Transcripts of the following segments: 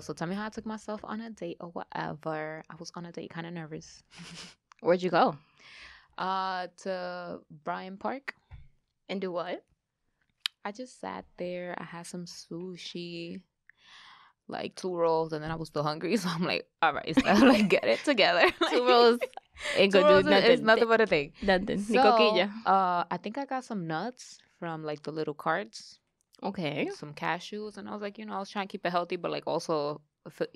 yo, so tell me how I took myself on a date or whatever. I was on a date, kind of nervous. Where'd you go? To Bryant Park. And do what? I just sat there. I had some sushi, like 2 rolls, and then I was still hungry. So I'm like, all right, so like, get it together. 2 rolls. Ain't gonna do nothing. It's nothing but a thing. Nothing. So, I think I got some nuts from like the little carts. Okay. Some cashews. And I was like, you know, I was trying to keep it healthy, but like also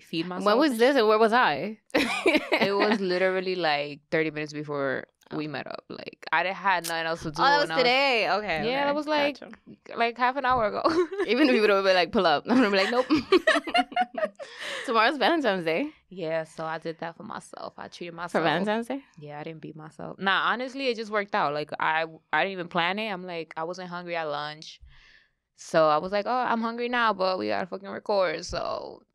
feed myself. When was this and where was I? It was literally like 30 minutes before we met up. Like, I had nothing else to do. Oh, that was today. Okay. Yeah, that was like, gotcha. Like half an hour ago. Even if you would have been like, pull up. I'm going to be like, nope. Tomorrow's Valentine's Day. Yeah, so I did that for myself. I treated myself. For Valentine's Day? Yeah, I didn't beat myself. Nah, honestly, it just worked out. Like, I didn't even plan it. I'm like, I wasn't hungry at lunch. So I was like, oh, I'm hungry now, but we gotta fucking record.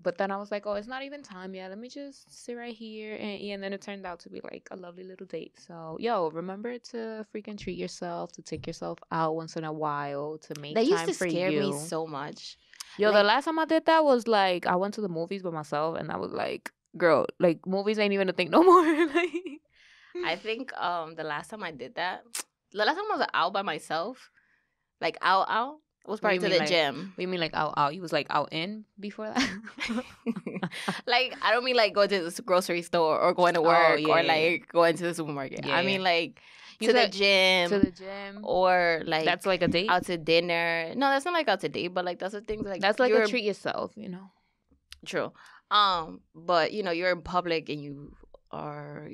But then I was like, oh, it's not even time yet. Let me just sit right here and eat. And then it turned out to be like a lovely little date. So, yo, remember to freaking treat yourself, to take yourself out once in a while, to make time for you. That used to scare me so much. Yo, the last time I did that was like, I went to the movies by myself, and I was like, girl, like movies ain't even a thing no more. Like, I think the last time I was out by myself, like out. Was probably to the gym. We mean like out? You was like out in before that? Like, I don't mean like go to the grocery store or going to work or like going to the supermarket. Yeah, I mean like to the gym. To the gym. Or like... That's like a date? Out to dinner. No, that's not like out to date, but like that's the thing. Like, that's like a treat yourself, you know? True. But you know, you're in public and you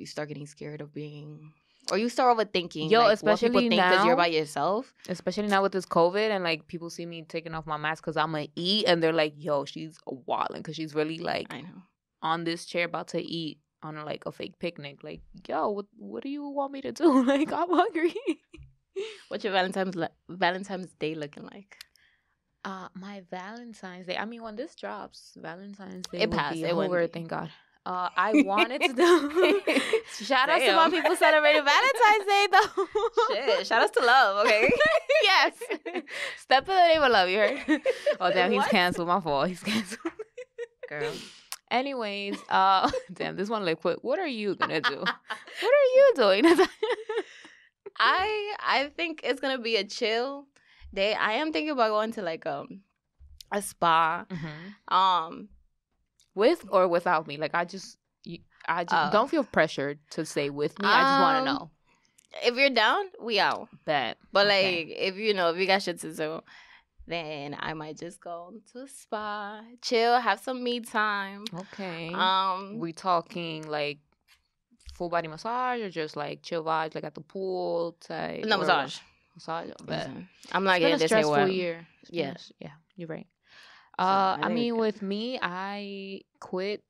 start getting scared of being... Or you start overthinking, yo, like, especially what people now, think because you're by yourself. Especially now with this COVID and, like, people see me taking off my mask because I'm going to eat. And they're like, yo, she's wilding because she's really, like, I know, on this chair about to eat on, like, a fake picnic. Like, yo, what do you want me to do? Like, I'm hungry. What's your Valentine's Day looking like? My Valentine's Day. I mean, when this drops, Valentine's Day will be over, thank God. I wanted to do... Shout-outs to my people celebrating Valentine's Day, though. Shit, shout-outs to love, okay? Yes. Step in the name of love, you heard? Oh, damn, he's canceled. My fault. He's canceled. Girl. Anyways, damn, this one like quick. What are you going to do? What are you doing? I think it's going to be a chill day. I am thinking about going to, like, a spa. Mm-hmm. With or without me? Like, I just don't feel pressured to say with me. I just want to know. If you're down, we out. Bet. But, okay, like, if you got shit to do, then I might just go to a spa, chill, have some me time. Okay. We talking, like, full body massage or just, like, chill vibes, like, at the pool type? No, massage. Massage, but I'm not getting this way. It's been a stressful year. Yes. Yeah, you're right. I mean, with me, I quit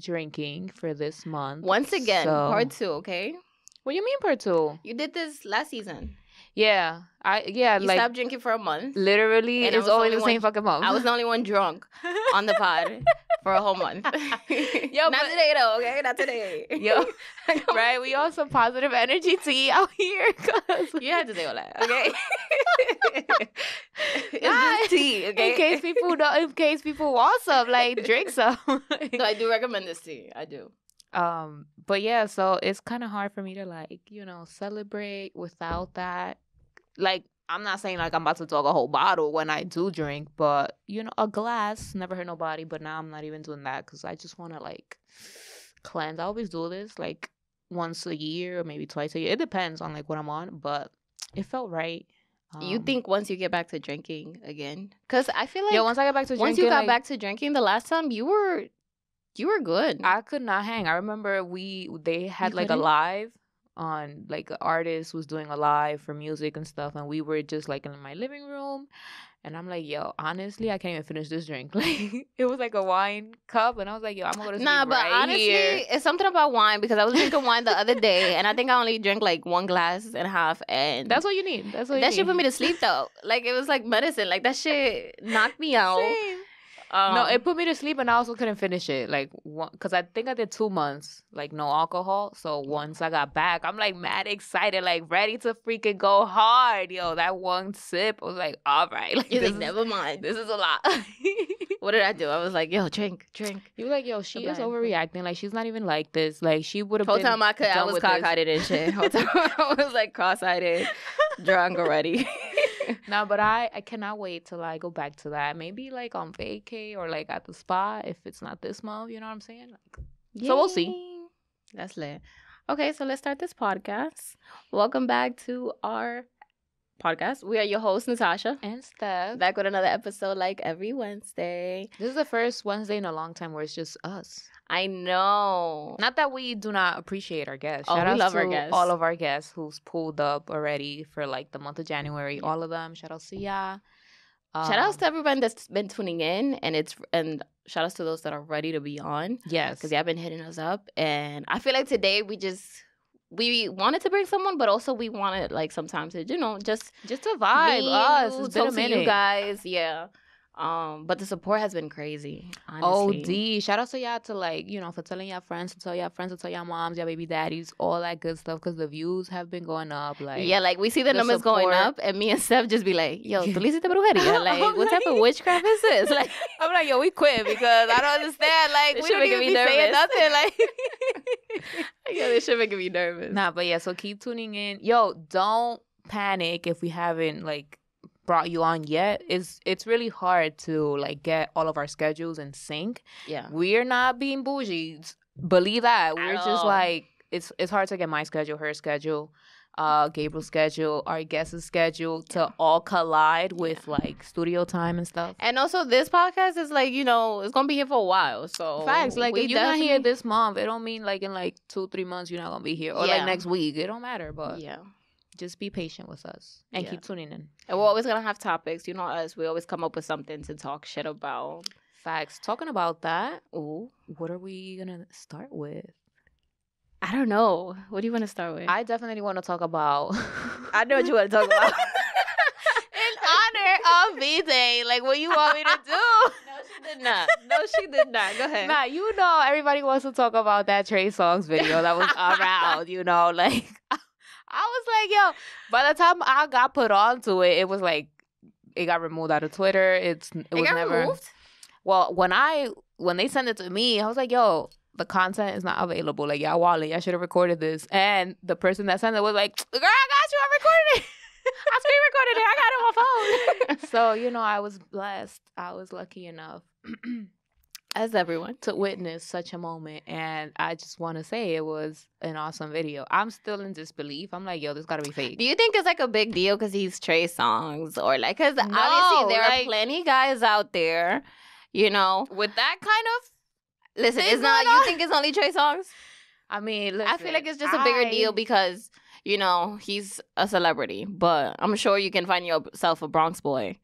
drinking for this month. Once again, part 2, okay? What do you mean part 2? You did this last season. Yeah. You like, stopped drinking for a month. Literally, and it's only the same fucking month. I was the only one drunk on the pod for a whole month. Yo, not today, though, okay? Not today. Yo, right? We all some positive energy tea out here. You had to say all that, okay? It's just tea, okay? In case people want some, like, drink some. So I do recommend this tea. I do. But yeah, so it's kind of hard for me to, like, you know, celebrate without that. Like, I'm not saying like I'm about to talk a whole bottle when I do drink, but you know, a glass never hurt nobody. But now I'm not even doing that because I just want to like cleanse. I always do this like once a year or maybe twice a year. It depends on like what I'm on, but it felt right. You think once you get back to drinking again? Because I feel like once I got back to drinking, back to drinking, the last time you were good. I could not hang. I remember they had like a live. On like an artist was doing a live for music and stuff, and we were just like in my living room, and I'm like, yo, honestly, I can't even finish this drink. Like, it was like a wine cup, and I was like, yo, I'm gonna go to sleep here. It's something about wine because I was drinking wine the other day, and I think I only drank like 1.5 glasses, and that's what you need. That shit put me to sleep though. Like, it was like medicine. Like, that shit knocked me out. Same. No, it put me to sleep, and I also couldn't finish it. Like, because I think I did 2 months, like, no alcohol. So once I got back, I'm, like, mad excited, like, ready to freaking go hard. Yo, that one sip, I was like, all right. Like, never mind. This is a lot. What did I do? I was like, yo, drink. You were like, yo, she is overreacting. Like, she's not even like this. Like, she would have been. Whole time I was cockeyed and shit. Whole time I was like cross-eyed, drunk already. No, but I cannot wait till I go back to that. Maybe like on vacay or like at the spa if it's not this month. You know what I'm saying? Like, so we'll see. That's lit. Okay, so let's start this podcast. Welcome back to our podcast. We are your hosts, Natasha and Steph, back with another episode like every Wednesday. This is the first Wednesday in a long time where it's just us. I know. Not that we do not appreciate our guests. Oh, shout out love to our guests. All of our guests who's pulled up already for like the month of January. Yeah. All of them. Shout out to ya. Shout outs to everyone that's been tuning in, and shout outs to those that are ready to be on. Yes, because y'all been hitting us up, and I feel like today we wanted to bring someone, but also we wanted like sometimes to, you know, just to vibe us. It's been a minute, you guys. Yeah. But the support has been crazy, honestly. OD. Shout out to y'all to, like, you know, for telling y'all friends, to tell y'all friends, to tell y'all moms, y'all baby daddies, all that good stuff, because the views have been going up. Like, yeah, like, we see the numbers support going up, and me and Steph just be like, yo, tú le hiciste brujería? Like, what type of witchcraft is this? Like, I'm like, yo, we quit, because I don't understand. Like, we don't even be saying nothing. Like, yo, this shit making me nervous. Nah, but yeah, so keep tuning in. Yo, don't panic if we haven't, like, brought you on yet. It's really hard to like get all of our schedules in sync. Yeah, we're not being bougie, believe that. We're just like, it's hard to get my schedule, her schedule, Gabriel's schedule, our guest's schedule to all collide with like studio time and stuff. And also this podcast is like, you know, it's gonna be here for a while. So facts, like if you're not here this month, it don't mean like in like 2-3 months you're not gonna be here, or like next week. It don't matter, but yeah. Just be patient with us and keep tuning in. And we're always going to have topics. You know us. We always come up with something to talk shit about. Facts. Talking about that, ooh, what are we going to start with? I don't know. What do you want to start with? I definitely want to talk about... I know what you want to talk about. In honor of V-Day. Like, what you want me to do? No, she did not. Go ahead. Nah, you know everybody wants to talk about that Trey Songz video that was around, you know, like... I was like, yo, by the time I got put on to it, it was like, it got removed out of Twitter. It was never removed? Well, when they sent it to me, I was like, yo, the content is not available. Like, y'all wallet, y'all should have recorded this. And the person that sent it was like, girl, I got you. I recorded it. I screen recorded it. I got it on my phone. So, you know, I was blessed. I was lucky enough. As everyone to witness such a moment, and I just want to say it was an awesome video. I'm still in disbelief. I'm like, yo, this gotta be fake. Do you think it's like a big deal because he's Trey Songz, or like, because obviously there are plenty guys out there, you know, with that kind of listen. It's not. You think it's only Trey Songz? I mean, listen, I feel like it's just a bigger deal because, you know, he's a celebrity, but I'm sure you can find yourself a Bronx boy.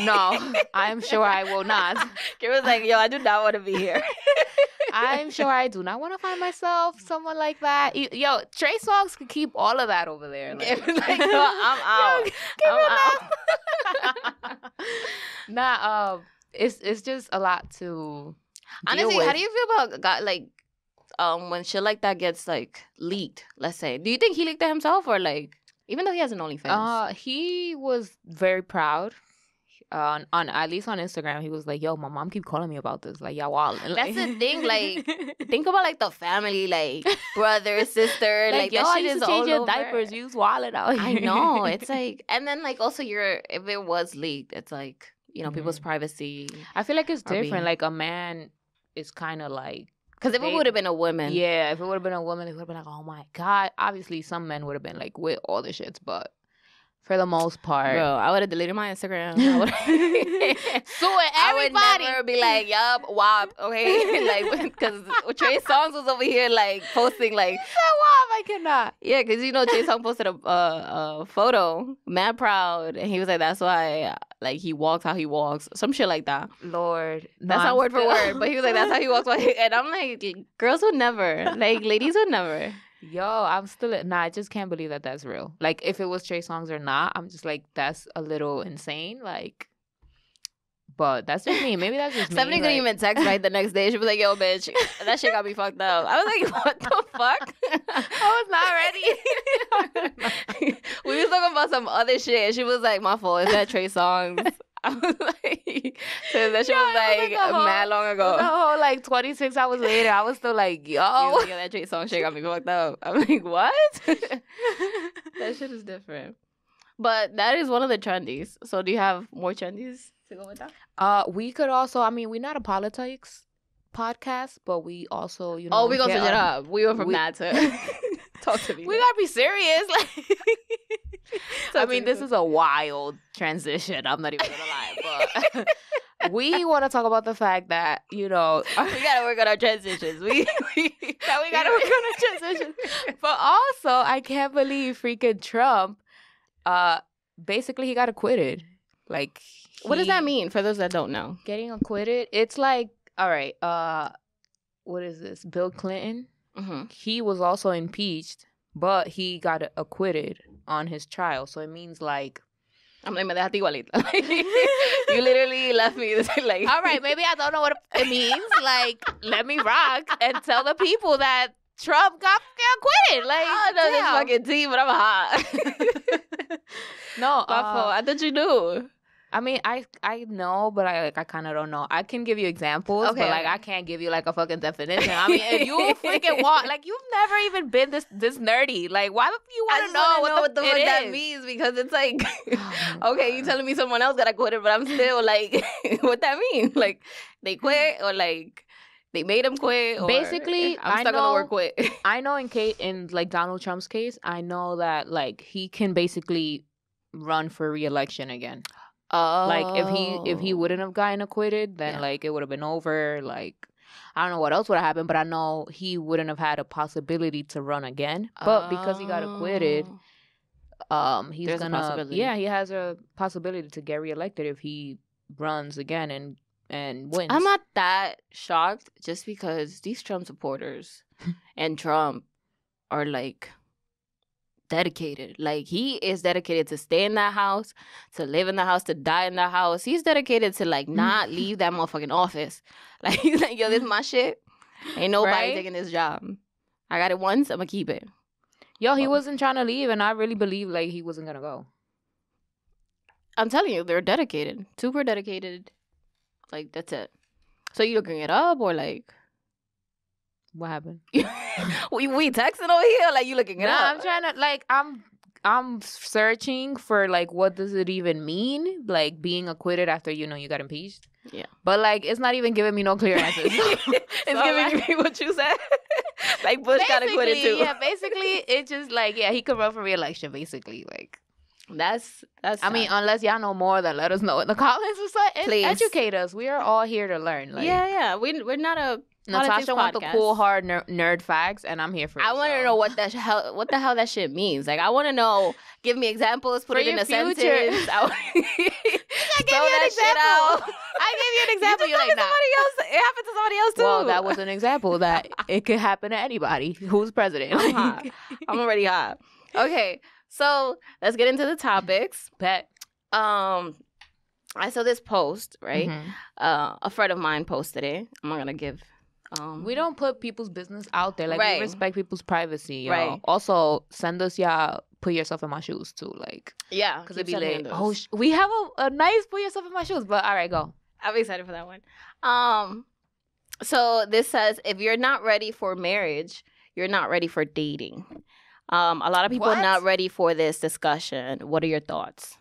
No, I'm sure I will not. Kira's like, yo, I do not want to be here. I'm sure I do not want to find myself someone like that. Yo, Trey Songz could keep all of that over there. Like, like, yo, I'm out. Yo, I'm out. Nah, it's just a lot to honestly deal with. How do you feel about God, like when shit like that gets like leaked? Let's say, do you think he leaked it himself, or like even though he has an OnlyFans, he was very proud. On at least on Instagram, he was like, yo, my mom keep calling me about this. Like, y'all all. That's the thing. Like, think about like the family, like brother, sister, like yo, that shit is all over. You change your diapers, you use wallet out here. I know. It's like, and then like also if it was leaked, it's like, you know, people's privacy. I feel like it's different. Like a man is kind of like, because if it would have been a woman. Yeah, if it would have been a woman, it would have been like, oh my God. Obviously, some men would have been like with all the shits, but. For the most part. Bro, I would have deleted my Instagram. I would never be like, yup, WAP, okay? Like, because Trey Songz was over here, like, posting, like... He said WAP, I cannot. Yeah, because, you know, Trey Songz posted a photo, mad proud, and he was like, that's why, like, he walks how he walks. Some shit like that. Lord. That's not word for word, but he was like, that's how he walks. And I'm like, girls would never. Like, ladies would never. Yo, I'm still... Nah, I just can't believe that that's real. Like, if it was Trey Songz or not, I'm just like, that's a little insane. Like, but that's just me. Maybe that's just me. Somebody couldn't even text right the next day. She'd be like, yo, bitch, that shit got me fucked up. I was like, what the fuck? I was not ready. We was talking about some other shit. She was like, my fault. Is that Trey Songz? I was like, so that shit was like mad long ago. The whole like 26 hours later, I was still like, yo. Yo, that Trey Songz shit got me fucked up. I'm like, what? That shit is different. But that is one of the trendies. So do you have more trendies to go with that? We could also, I mean, we're not a politics podcast, but we also, you know. Oh, we're going to switch it up. We went from that to talk to me. We got to be serious. Like, I mean, this is a wild transition. I'm not even going to lie. But we want to talk about the fact that, you know, we got to work on our transitions. We got to work on our transitions. But also, I can't believe freaking Trump, basically he got acquitted. Like, what does that mean for those that don't know? Getting acquitted, it's like, all right, what is this? Bill Clinton. Mm-hmm. He was also impeached, but he got acquitted on his trial. So it means like, I'm like, me dejaste igualita. You literally left me this, like, all right, maybe I don't know what it means. Like, let me rock and tell the people that Trump got acquitted. Like, I don't know this fucking tea, but I'm hot. No, I thought you knew. I mean, I know, but I kind of don't know. I can give you examples, okay, but like I can't give you like a fucking definition. I mean, if you freaking want, like, you've never even been this nerdy. Like, why do you want to know what the fuck that means? Because it's like, okay, you telling me someone else got acquitted, but I'm still like, what that mean? Like, they quit or like they made him quit? Or basically, I'm stuck on the word quit. I know in like Donald Trump's case, I know that like he can basically run for re-election again. Oh. Like, if he wouldn't have gotten acquitted, then, like, it would have been over. Like, I don't know what else would have happened, but I know he wouldn't have had a possibility to run again. But because he got acquitted, there's a possibility. Yeah, he has a possibility to get reelected if he runs again and wins. I'm not that shocked just because these Trump supporters and Trump are, like, dedicated. Like, he is dedicated to stay in that house, to live in the house, to die in the house. He's dedicated to, like, not leave that motherfucking office. Like, he's like, yo, this is my shit. Ain't nobody taking this job. I got it once, I'm gonna keep it. Yo, he wasn't trying to leave, and I really believe, like, he wasn't gonna go. I'm telling you, they're dedicated. Super dedicated. Like, that's it. So you looking it up, or, like... What happened? we texting over here? Like, you looking it up? I'm trying to, like, I'm searching for, like, what does it even mean? Like, being acquitted after, you know, you got impeached? Yeah. But, like, it's not even giving me no clear answers. It's giving me what you said. Like, Bush got acquitted, too. Yeah, basically, it's just, like, yeah, he could run for re-election, basically. Like, that's. I mean, unless y'all know more, then let us know in the comments or something. Please. Educate us. We are all here to learn. Like, yeah. We're not a... Natasha wants the cool, hard nerd facts, and I'm here for it. I want to know what the hell that shit means. Like, I want to know. Give me examples. Put it in a sentence. I gave you an example. You're like, nah. It happened to somebody else too. Well, that was an example that it could happen to anybody who's president. I'm already hot. Okay, so let's get into the topics. Bet. I saw this post, right? Mm-hmm. A friend of mine posted it. I'm not gonna give. We don't put people's business out there. Like, we respect people's privacy. Y'all. Also, send us y'all. Put yourself in my shoes too. Like, yeah, because it'd be like, oh, we have a nice put yourself in my shoes. But all right, go. I'm excited for that one. So this says, if you're not ready for marriage, you're not ready for dating. A lot of people are not ready for this discussion. What are your thoughts?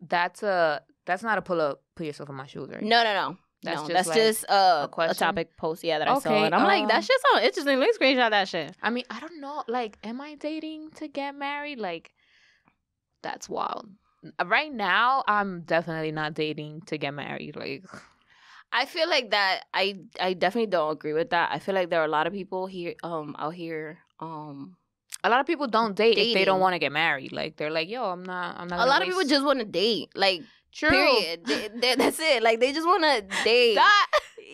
That's not a put yourself in my shoes, right? No. That's just a topic post, that I saw. And I'm like, that shit sounds interesting. Let me screenshot that shit. I mean, I don't know. Like, am I dating to get married? Like, that's wild. Right now, I'm definitely not dating to get married. Like, I feel like that. I definitely don't agree with that. I feel like there are a lot of people here, out here, a lot of people don't date if they don't want to get married. Like, they're like, yo, I'm not. A lot of people just want to date. Like, true. Period. That's it. Like, they just want to date. That,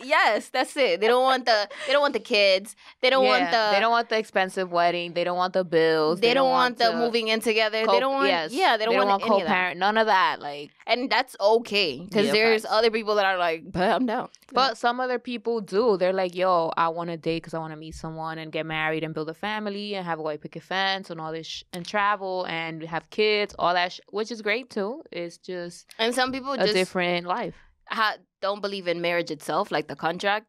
Yes, that's it. They don't want the kids. They don't want the expensive wedding. They don't want the bills. They don't want the moving in together. They don't want co-parent. None of that. Like, and that's okay because there's other people that are like, but I'm down. But some other people do. They're like, yo, I want to date because I want to meet someone and get married and build a family and have a white picket fence and all this and travel and have kids, all that, which is great too. It's just and some people a different life. Don't believe in marriage itself, like the contract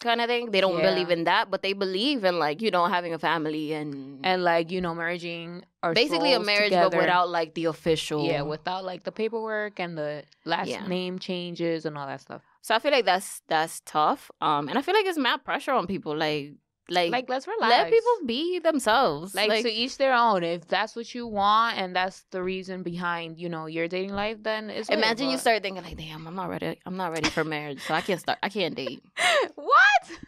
kind of thing. They don't believe in that, but they believe in, like, you know, having a family and like, you know, merging our basically a marriage together. But without like the official without like the paperwork and the last name changes and all that stuff. So I feel like that's tough, and I feel like it's mad pressure on people. Like let's relax. Let people be themselves. Like to each their own. If that's what you want and that's the reason behind, you know, your dating life, then it's imagine you start thinking like, damn, I'm not ready for marriage, so I can't date. What?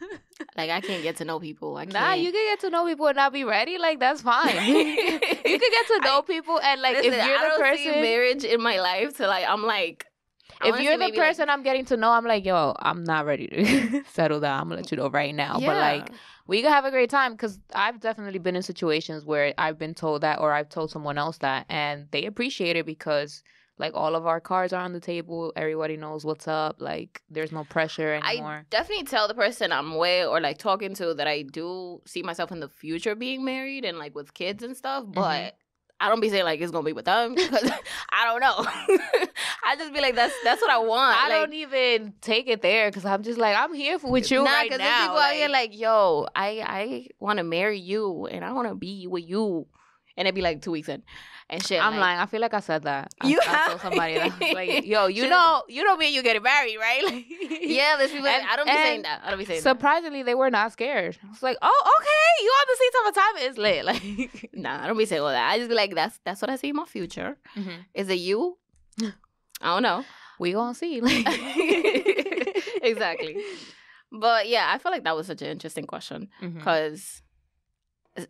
Like, I can't get to know people. I can't. Nah, you can get to know people and not be ready. Like, that's fine. You can get to know people and like, listen, if you're the person see marriage in my life to like, I'm like, if you're the person like, I'm getting to know, I'm like, yo, I'm not ready to settle down. I'm gonna let you know right now. Yeah. But like, we can have a great time, because I've definitely been in situations where I've been told that, or I've told someone else that, and they appreciate it because like all of our cards are on the table. Everybody knows what's up. Like, there's no pressure anymore. I definitely tell the person I'm with or like talking to that I do see myself in the future being married and like with kids and stuff, but I don't be saying like it's gonna be with them because I don't know. I just be like, that's what I want. I like, don't even take it there because I'm just like, I'm here with you right now. Because there's people out here like, yo, I want to marry you and I want to be with you. And it'd be like 2 weeks in and shit. I'm lying. I feel like I said that. I told somebody that. I was like, yo, you know me and you getting married, right? Like, yeah, there's people like, I don't be saying that. Surprisingly, they were not scared. I was like, oh, okay. You on the seats of a time is lit. Like, nah, I don't be saying all that. I just be like, that's what I see in my future. Mm-hmm. Is it you? I don't know. We gonna see. Like. Exactly. But yeah, I feel like that was such an interesting question because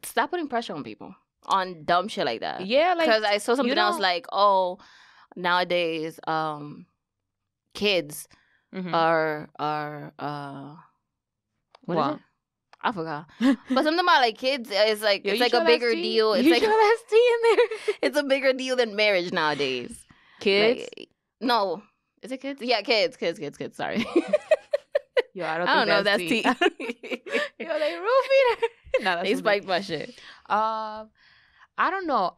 stop putting pressure on people on dumb shit like that. Yeah, like, because I saw something else like, oh, nowadays kids are what? I forgot. But something about like kids is like, yo, it's like a bigger deal. It's like it's a bigger deal than marriage nowadays. Kids? Like, no. Is it kids? Yeah, kids. Sorry. Yo, I don't know if that's tea. Yo, they roofied her. No, they spiked my shit. I don't know.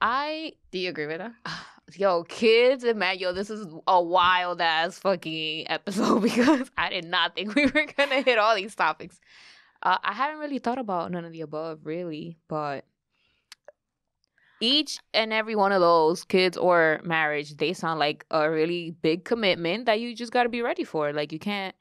Do you agree with that? Yo, kids and man, yo, this is a wild ass fucking episode because I did not think we were going to hit all these topics. I haven't really thought about none of the above, really, but each and every one of those, kids or marriage, they sound like a really big commitment that you just got to be ready for. Like, you can't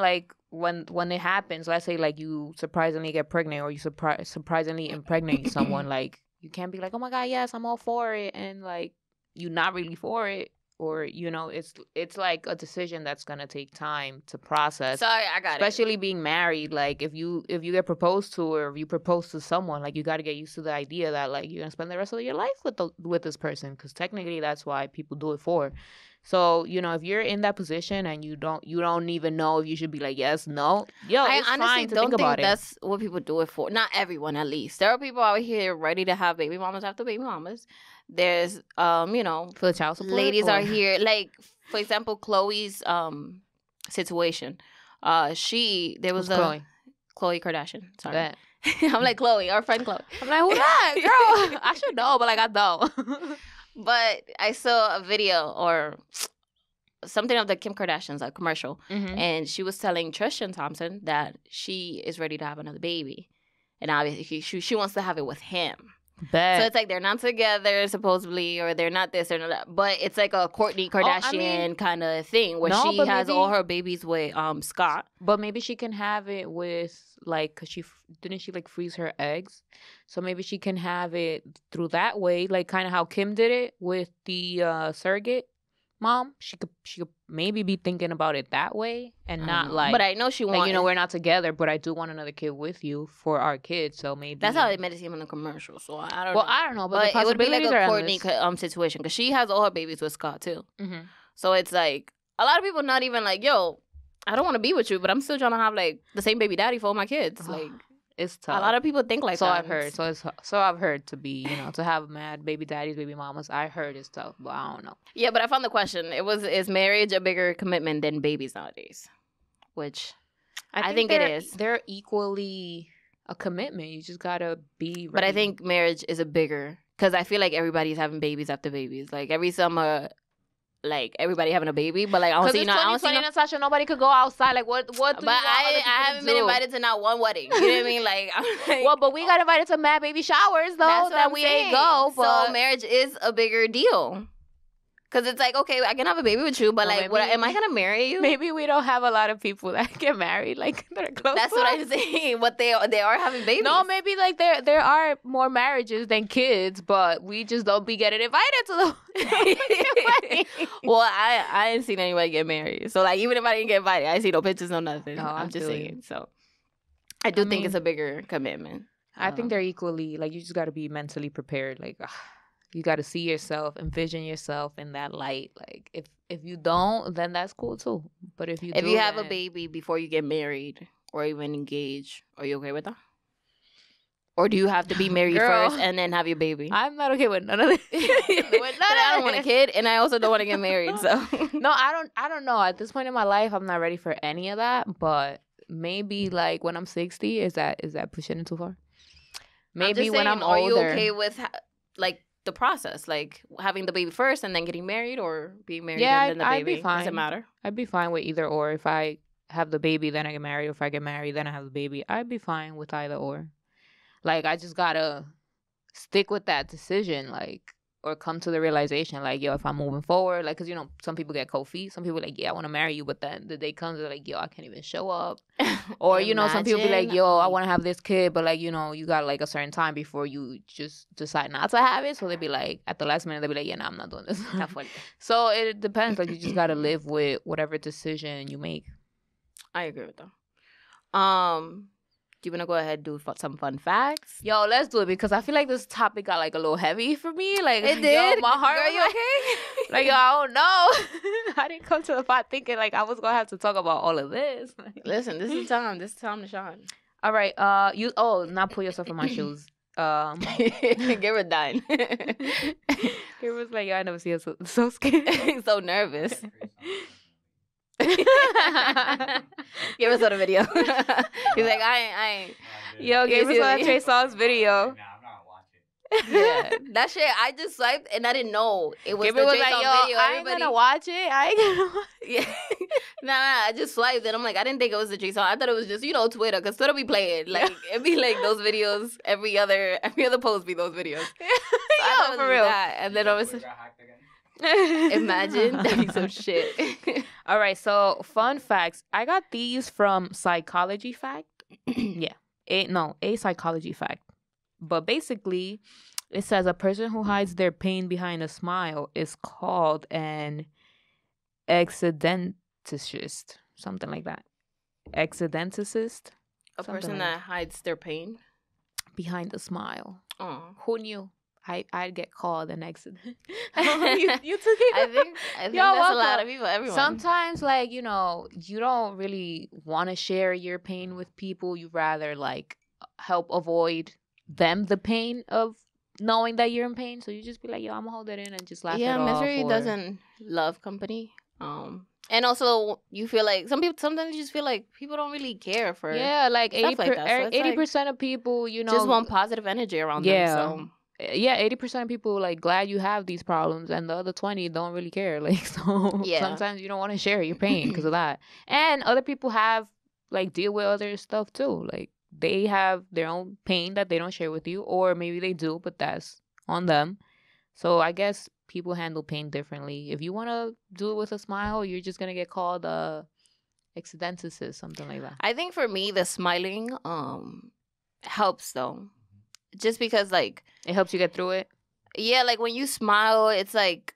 like, when it happens, let's say like you surprisingly get pregnant or you surprisingly impregnate someone, like, you can't be like, oh my God, yes, I'm all for it, and like, you're not really for it. Or, you know, it's like a decision that's going to take time to process. Sorry, I got it. Especially being married. Like, if you get proposed to, or if you propose to someone, like, you got to get used to the idea that, like, you're going to spend the rest of your life with this person. Because technically that's why people do it for. So, you know, if you're in that position and you don't even know if you should be like, yes, no. Yo, it's honestly fine to think about it. I honestly don't think that's what people do it for. Not everyone, at least. There are people out here ready to have baby mamas after baby mamas. There's, you know, for the child support, ladies are here. Like, for example, Khloé's situation. Khloé Kardashian. Sorry. I'm like, Khloé, our friend Khloé. I'm like, who's that, girl? I should know, but like, I don't. But I saw a video or something of the Kim Kardashian's, a commercial, and she was telling Tristan Thompson that she is ready to have another baby, and obviously she wants to have it with him. Bet. So it's like they're not together supposedly, or they're not this or that. But it's like a Kourtney Kardashian kind of thing where she has all her babies with Scott. But maybe she can have it with like, cause didn't she like freeze her eggs, so maybe she can have it through that way, like kind of how Kim did it with the surrogate mom. She could maybe be thinking about it that way and not like. But I know she wants. Like, you know, we're not together, but I do want another kid with you for our kids. So maybe that's how they made it seem in the commercial. So I don't know. Well, I don't know, but it would be like a Kourtney situation because she has all her babies with Scott too. So it's like a lot of people not even like, yo, I don't want to be with you, but I'm still trying to have like the same baby daddy for all my kids. Like it's tough. A lot of people think like that. So I've heard to be, you know, to have mad baby daddies, baby mamas. I heard it's tough, but I don't know. Yeah, but I found the question. It was, is marriage a bigger commitment than babies nowadays? Which I think it is. They're equally a commitment. You just gotta be ready. But I think marriage is a bigger, because I feel like everybody's having babies after babies. Like every summer, like everybody having a baby, but like I don't see no. I don't see no. Natasha, nobody could go outside. Like what? But I haven't been invited to not one wedding. You know what I mean? Like, well, but we got invited to mad baby showers though. That's that we ain't go. But... So marriage is a bigger deal. Cause it's like, okay, I can have a baby with you, but like, am I gonna marry you? Maybe we don't have a lot of people that get married, like that are close. That's what I'm saying. What they are having babies. No, maybe like there are more marriages than kids, but we just don't be getting invited to the. Well, I ain't seen anybody get married, so like even if I didn't get invited, I see no pictures, no nothing. No, I'm just saying. So I think it's a bigger commitment. I think they're equally like you just got to be mentally prepared, like. You got to see yourself, envision yourself in that light. Like, if you don't, then that's cool, too. But if you have a baby before you get married or even engaged, are you okay with that? Or do you have to be married first and then have your baby? I'm not okay with none of this. I don't want a kid, and I also don't want to get married. So no, I don't know. At this point in my life, I'm not ready for any of that. But maybe, like, when I'm 60, is that pushing it too far? Maybe when I'm older. Are you okay with, like, the process, like having the baby first and then getting married, or being married and then the baby? Doesn't matter. I'd be fine with either or. If I have the baby, then I get married. Or if I get married, then I have the baby. I'd be fine with either or. Like, I just gotta stick with that decision, like, or come to the realization, like, yo, if I'm moving forward, like, because, you know, some people get cold feet. Some people like, yeah, I want to marry you, but then the day comes, they're like, yo, I can't even show up. Or, you know, some people be like, yo, I want to have this kid, but, like, you know, you got, like, a certain time before you just decide not to have it. So they be like, at the last minute, they be like, yeah, no, I'm not doing this. So it depends. Like, you just got to live with whatever decision you make. I agree with that. Do you want to go ahead and do some fun facts? Yo, let's do it, because I feel like this topic got like a little heavy for me. Like, it did. Yo, my heart. Girl, you okay? Like, yo, I don't know. I didn't come to the pot thinking like I was going to have to talk about all of this. Listen, this is time. This is time to shine. All right. Not put yourself in my shoes. Give her done. Give was like, yo, I never see her so scared. So nervous. Give us a video. He's like, I ain't. Yo, give us a Trey Songz video. Yeah, that shit. I just swiped and I didn't know it was Trey Songz video. I ain't gonna watch it. Yeah, nah. I just swiped and I'm like, I didn't think it was the Trey Songz. I thought it was just, you know, Twitter, because Twitter be playing like it be like those videos. Every other post be those videos. So I yo, for real. That. And then obviously. Imagine that'd be some shit. All right, so fun facts. I got these from Psychology Fact. A Psychology Fact. But basically, it says a person who hides their pain behind a smile is called an exudentist, something like that. Exudentist. A person like that hides their pain behind a smile. Oh, who knew? I'd get called an accident. you took it. I think that's welcome. A lot of people, everyone. Sometimes, like, you know, you don't really want to share your pain with people. You rather, like, help avoid them the pain of knowing that you're in pain. So you just be like, yo, I'm going to hold it in and just laugh it off. Yeah, misery doesn't love company. And also, you feel like some people sometimes you just feel like people don't really care for like 80% of people, you know, just want positive energy around them. So. 80% of people like glad you have these problems, and the other 20 don't really care. Like, so sometimes you don't want to share your pain because of that. And other people have like deal with other stuff too. Like, they have their own pain that they don't share with you, or maybe they do, but that's on them. So I guess people handle pain differently. If you want to do it with a smile, you're just gonna get called a exudentist, something like that. I think for me, the smiling helps though. Just because, like... It helps you get through it? Yeah, like, when you smile, it's, like,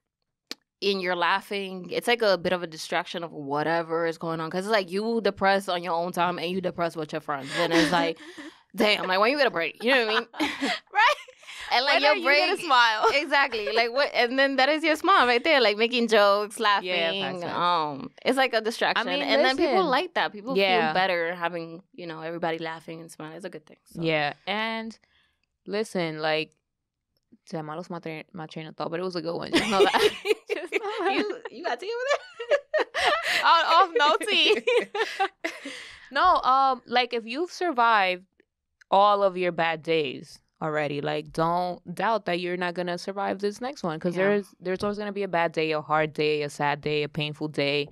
and you're laughing. It's, like, a bit of a distraction of whatever is going on. Because it's, like, you depressed on your own time and you depressed with your friends. And it's, like, damn, like, when you get a break? You know what I mean? Right? And like your brain, you smile. Exactly. Like what? And then that is your smile right there. Like making jokes, laughing. Yeah, that's right. It's like a distraction. I mean, and listen, then people like that. People feel better having, you know, everybody laughing and smiling. It's a good thing. So. Yeah. And listen, like, damn, I lost my train of thought, but it was a good one. Just know that. Just know that. You got tea over there? Off, no tea. No, like if you've survived all of your bad days already, like don't doubt that you're not gonna survive this next one, because there's always gonna be a bad day, a hard day, a sad day, a painful day.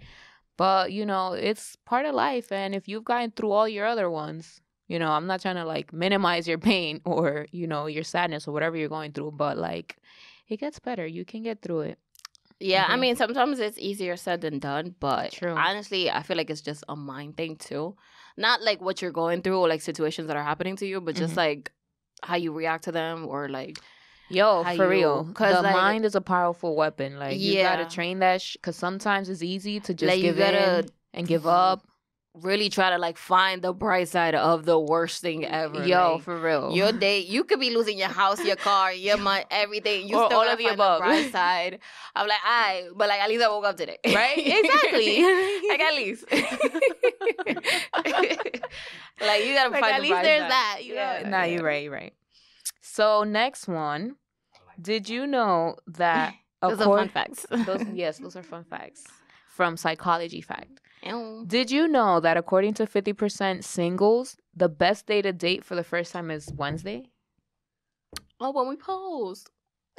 But you know, it's part of life, and if you've gotten through all your other ones, you know, I'm not trying to like minimize your pain or, you know, your sadness or whatever you're going through, but like it gets better. You can get through it. Yeah, I mean, sometimes it's easier said than done, but honestly, I feel like it's just a mind thing too. Not like what you're going through or like situations that are happening to you, but just like how you react to them or like, yo, for real. Because the mind is a powerful weapon. Like you gotta train that because sometimes it's easy to just like, give in and give up. Really try to like find the bright side of the worst thing ever. Yo, like, for real. Your day, you could be losing your house, your car, your money, everything. You or still all of your above. The bright side. I'm like, alright, but like at least I woke up today, right? Exactly. Like at least, like you gotta like, find. At the least bright there's side. That. You know? Nah, you're right. You're right. So next one, did you know that? Those are fun facts. Those are fun facts from Psychology Fact. Did you know that according to 50% singles, the best day to date for the first time is Wednesday? Oh, when we post.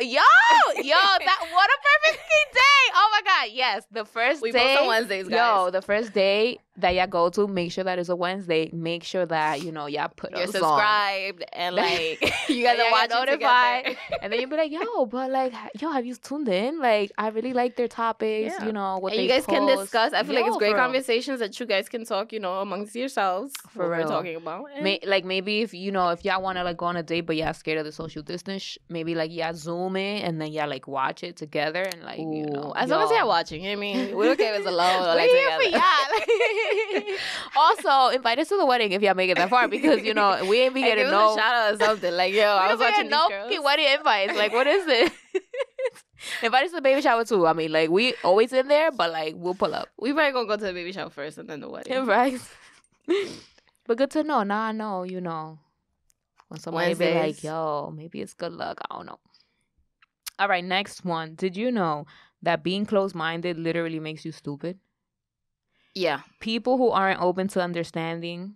Yo, that what a perfect day. Oh my God, yes. The first day. We post on Wednesdays, guys. Yo, the first day that y'all go to, make sure that it's a Wednesday. Make sure that, you know, y'all put us on. You're subscribed and like, you guys are watching notified. And then you'll be like, yo, have you tuned in? Like, I really like their topics, you know, what and they you guys post. Can discuss. I feel like it's great conversations that you guys can talk, you know, amongst yourselves. For real. We're talking about. Like maybe if, you know, if y'all want to like go on a date, but y'all scared of the social distance, maybe like y'all Zoom in and then y'all like watch it together and like, ooh, you know. As long as y'all watching, you know what I mean? We don't care if it's alone or like together. We're here for y'all. Also, invite us to the wedding if y'all make it that far, because you know we ain't be getting no shout out or something. Like, yo, I was watching no wedding invites. Like, what is this? Invite us to the baby shower too. I mean, like we always in there, but like we'll pull up. We probably gonna go to the baby shower first and then the wedding, right? But good to know. Now I know, you know, when somebody Wednesdays. Be like, yo, maybe it's good luck. I don't know. All right, next one. Did you know that being closed-minded literally makes you stupid? Yeah. People who aren't open to understanding,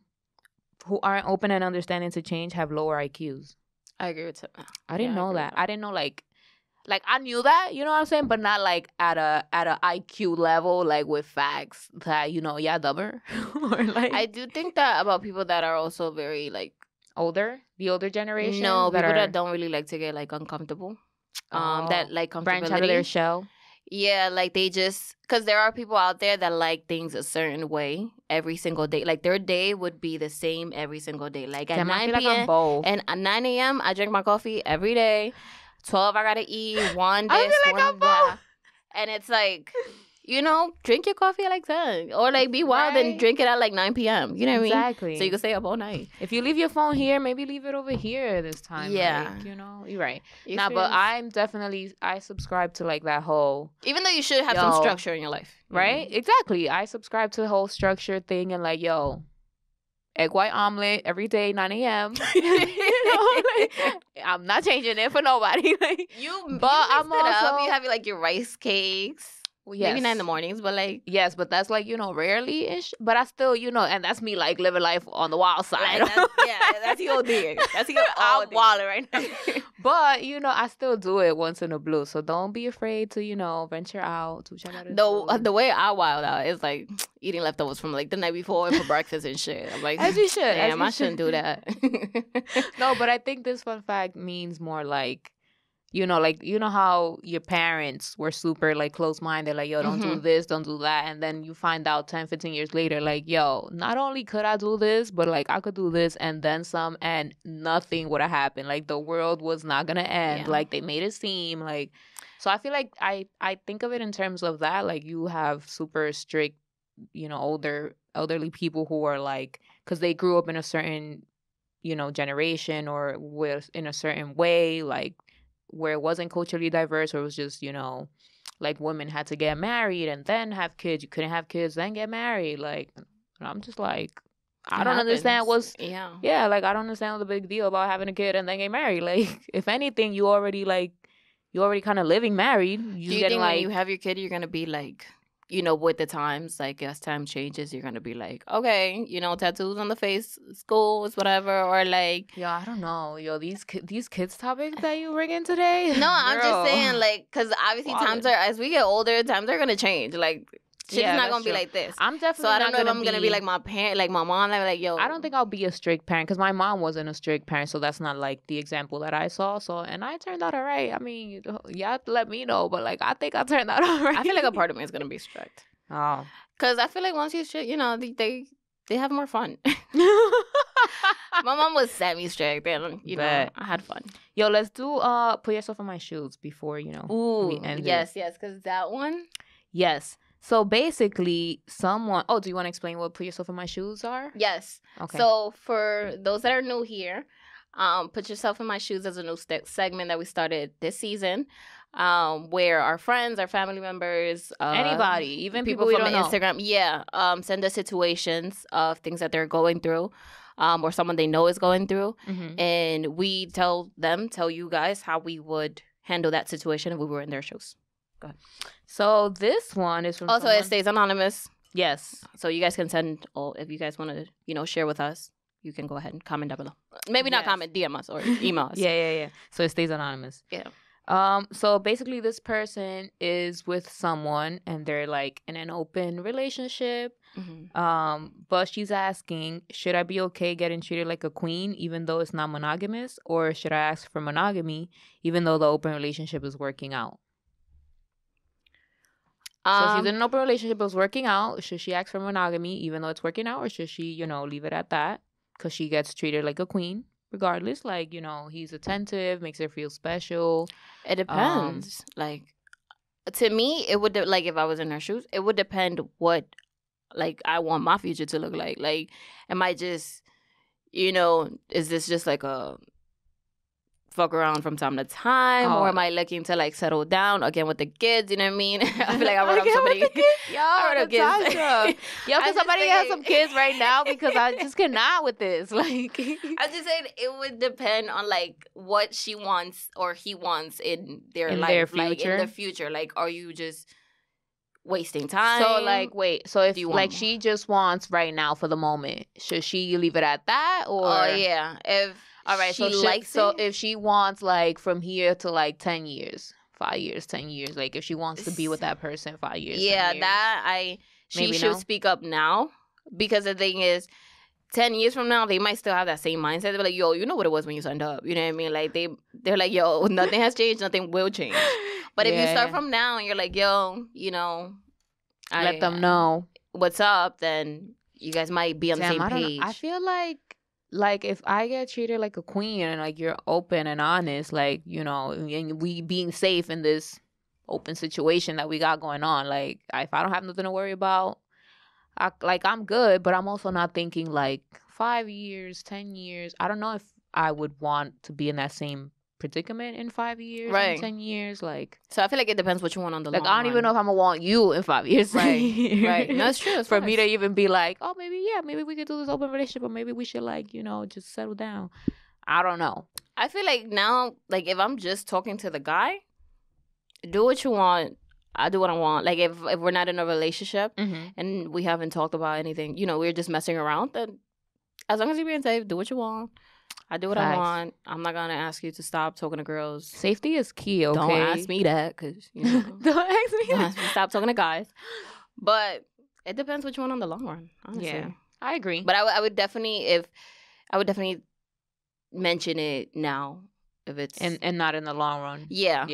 who aren't open and understanding to change have lower IQs. I agree with that. I didn't know that. I didn't know like I knew that, you know what I'm saying? But not like at a IQ level, like with facts that, you know, yeah, dumber. Or like I do think that about people that are also very like older, the older generation. No, people that don't really like to get like uncomfortable. That like comfortability. Branch out of their shell. Yeah, like they just, because there are people out there that like things a certain way every single day. Like their day would be the same every single day. Like at 9 p.m. Like and at 9 a.m. I drink my coffee every day. 12 I gotta eat. One day. I feel like I'm both. And it's like, you know, drink your coffee at like 10 or like be wild and drink it at like 9 p.m. You know what I mean? So you can stay up all night. If you leave your phone here, maybe leave it over here this time. Yeah. Like, you know, you're right. Nah, but I subscribe to like that whole. Even though you should have some structure in your life. Right? Mm-hmm. Exactly. I subscribe to the whole structure thing and like, yo, egg white omelet every day, 9 a.m. You know, like, I'm not changing it for nobody. Like, you have like your rice cakes. Well, yes. Maybe not in the mornings, but like... Yes, but that's like, you know, rarely-ish. But I still, you know, and that's me like living life on the wild side. Like that's, that's the old thing. That's the old thing. I'm wilding right now. But, you know, I still do it once in a blue. So don't be afraid to, you know, venture out. The way I wild out is like eating leftovers from like the night before for breakfast and shit. I'm like, as you should. Damn, I shouldn't do that. No, but I think this fun fact means more like... You know, like, you know how your parents were super, like, close-minded, like, yo, don't do this, don't do that. And then you find out 10, 15 years later, like, yo, not only could I do this, but, like, I could do this and then some and nothing would have happened. Like, the world was not going to end. Yeah. Like, they made it seem, like... So I feel like I think of it in terms of that. Like, you have super strict, you know, elderly people who are, like... Because they grew up in a certain you know, generation or was in a certain way, like where it wasn't culturally diverse, or it was just, you know, like women had to get married and then have kids. You couldn't have kids, then get married. Like, I'm just like, I don't understand what's, yeah, like I don't understand the big deal about having a kid and then get married. Like, if anything, you already like, you're already kind of living married. Do you think like, when you have your kid, you're going to be like, you know, with the times, like as time changes, you're going to be like, okay, you know, tattoos on the face, school is whatever, or like. Yo, I don't know. Yo, these kids topics that you bring in today. No, girl. I'm just saying, like, because obviously times are, as we get older, times are going to change. Like, shit's not going to be like this. I'm definitely not going to be. So I don't know if I'm going to be like my parent, like my mom, like, yo. I don't think I'll be a strict parent because my mom wasn't a strict parent. So that's not like the example that I saw. So, and I turned out all right. I mean, y'all let me know, but like, I think I turned out all right. I feel like a part of me is going to be strict. Oh. Because I feel like once you strict, you know, they have more fun. My mom was semi-strict, and you know, I had fun. Yo, let's do Put Yourself in My Shoes before, you know, we end. Yes, because that one. Yes. So basically, someone... Oh, do you want to explain what Put Yourself in My Shoes are? Yes. Okay. So for those that are new here, Put Yourself in My Shoes is a new segment that we started this season where our friends, our family members... anybody, even people from Instagram. Yeah. Send us situations of things that they're going through or someone they know is going through. Mm-hmm. And we tell you guys how we would handle that situation if we were in their shoes. Go ahead. So this one is from also someone... It stays anonymous. Yes. So you guys can send if you guys want to, you know, share with us, you can go ahead and comment down below. Maybe not comment, DM us or email us. Yeah. So it stays anonymous. Yeah. So basically this person is with someone and they're like in an open relationship. Mm-hmm. But she's asking, should I be okay getting treated like a queen even though it's not monogamous, or should I ask for monogamy even though the open relationship is working out? So she's in an open relationship that's working out. Should she ask for monogamy even though it's working out, or should she, you know, leave it at that? Because she gets treated like a queen regardless. Like, you know, he's attentive, makes her feel special. It depends. Like, to me, it would, like, if I was in her shoes, it would depend what, like, I want my future to look like. Like, am I just, you know, is this just like a... fuck around from time to time, or am I looking to like settle down again with the kids? You know what I mean? I feel like I wrote up somebody. Yo, because somebody has some kids right now because I just cannot with this. Like, I just said it would depend on like what she wants or he wants in their life, like in the future. Like, are you just wasting time? So like, wait. So if you like, she just wants right now for the moment. Should she leave it at that? Or all right, so if she wants like from here to like 10 years, 5 years, 10 years, like if she wants to be with that person 5 years. Yeah, that she should speak up now, because the thing is 10 years from now, they might still have that same mindset. They're like, yo, you know what it was when you signed up. You know what I mean? Like they're like, yo, nothing has changed. Nothing will change. But if you start from now and you're like, yo, you know, let them know what's up, then you guys might be on the same page. I feel like, if I get treated like a queen and, like, you're open and honest, like, you know, and we being safe in this open situation that we got going on, like, if I don't have nothing to worry about, I'm good, but I'm also not thinking, like, 5 years, 10 years. I don't know if I would want to be in that same predicament in 5 years, right? In 10 years, like... So I feel like it depends what you want on the long run. Like, I don't even know if I'm gonna want you in 5 years. Right. No, that's true. For me to even be like, oh, maybe we could do this open relationship, or maybe we should, like, you know, just settle down. I don't know. I feel like now, like, if I'm just talking to the guy, do what you want, I do what I want. Like, if we're not in a relationship, mm-hmm. and we haven't talked about anything, you know, we're just messing around, then as long as you're being safe, do what you want. I do what I want. I'm not going to ask you to stop talking to girls. Safety is key, okay? Don't ask me that, because, you know. Don't ask me to stop talking to guys. But it depends what you want on the long run, honestly. Yeah, I agree. But I would definitely mention it now if it's... And not in the long run. Yeah.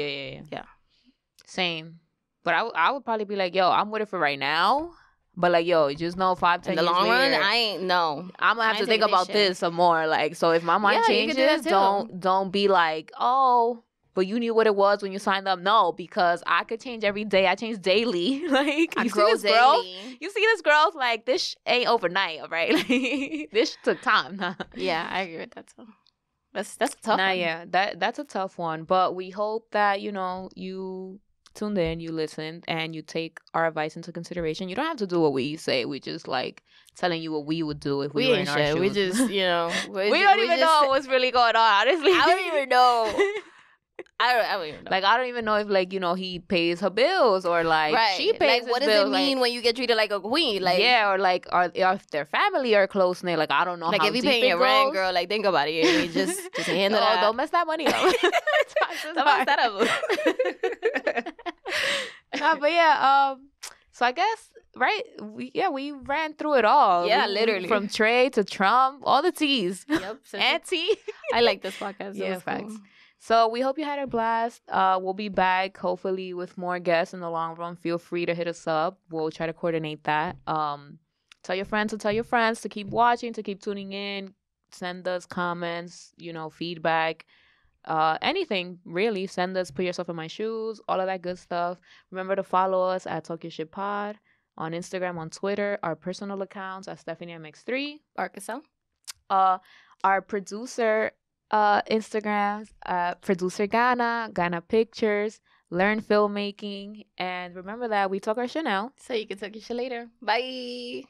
Same. But I would probably be like, yo, I'm with it for right now. But, like, yo, just know 5, 10 years later. In the long run, I ain't know. I'm going to have to think about this some more. Like, so if my mind changes, don't be like, oh, but you knew what it was when you signed up? No, because I could change every day. I change daily. Like, I grow daily. Growth? You see this growth? Like, this ain't overnight, all right? Like, this took time. Nah. Yeah, I agree with that too. That's a tough one. Yeah, that's a tough one. But we hope that, you know, you tuned in, you listened, and you take our advice into consideration. You don't have to do what we say. We just like telling you what we would do if we were in our shoes. We just, you know, we don't even know what's really going on. Honestly, I don't even know. I don't even know. Like, I don't even know if, like, you know, he pays her bills or, like, she pays his bills. What does it mean when you get treated like a queen? Like, yeah, or, like, if their family are close-knit, like, I don't know how deep it goes. Like, if you paying your rent, girl, like, think about it. Yeah, just handle that. Don't mess that money up. Don't mess that up. No, but, yeah, so I guess, right, we ran through it all. Yeah, literally. From Trey to Trump, all the T's. Yep. And T. I like this podcast. Yeah, facts. So we hope you had a blast. We'll be back, hopefully, with more guests in the long run. Feel free to hit us up. We'll try to coordinate that. Tell your friends to keep watching, to keep tuning in. Send us comments, you know, feedback. Anything, really. Send us, put yourself in my shoes, all of that good stuff. Remember to follow us at Talk Your Shit Pod on Instagram, on Twitter. Our personal accounts at Stephanie MX3. Arcasel. Our producer... Instagrams, Producer Ghana, Ghana Pictures, Learn Filmmaking, and remember that we talk our shit now. So you can talk your shit later. Bye.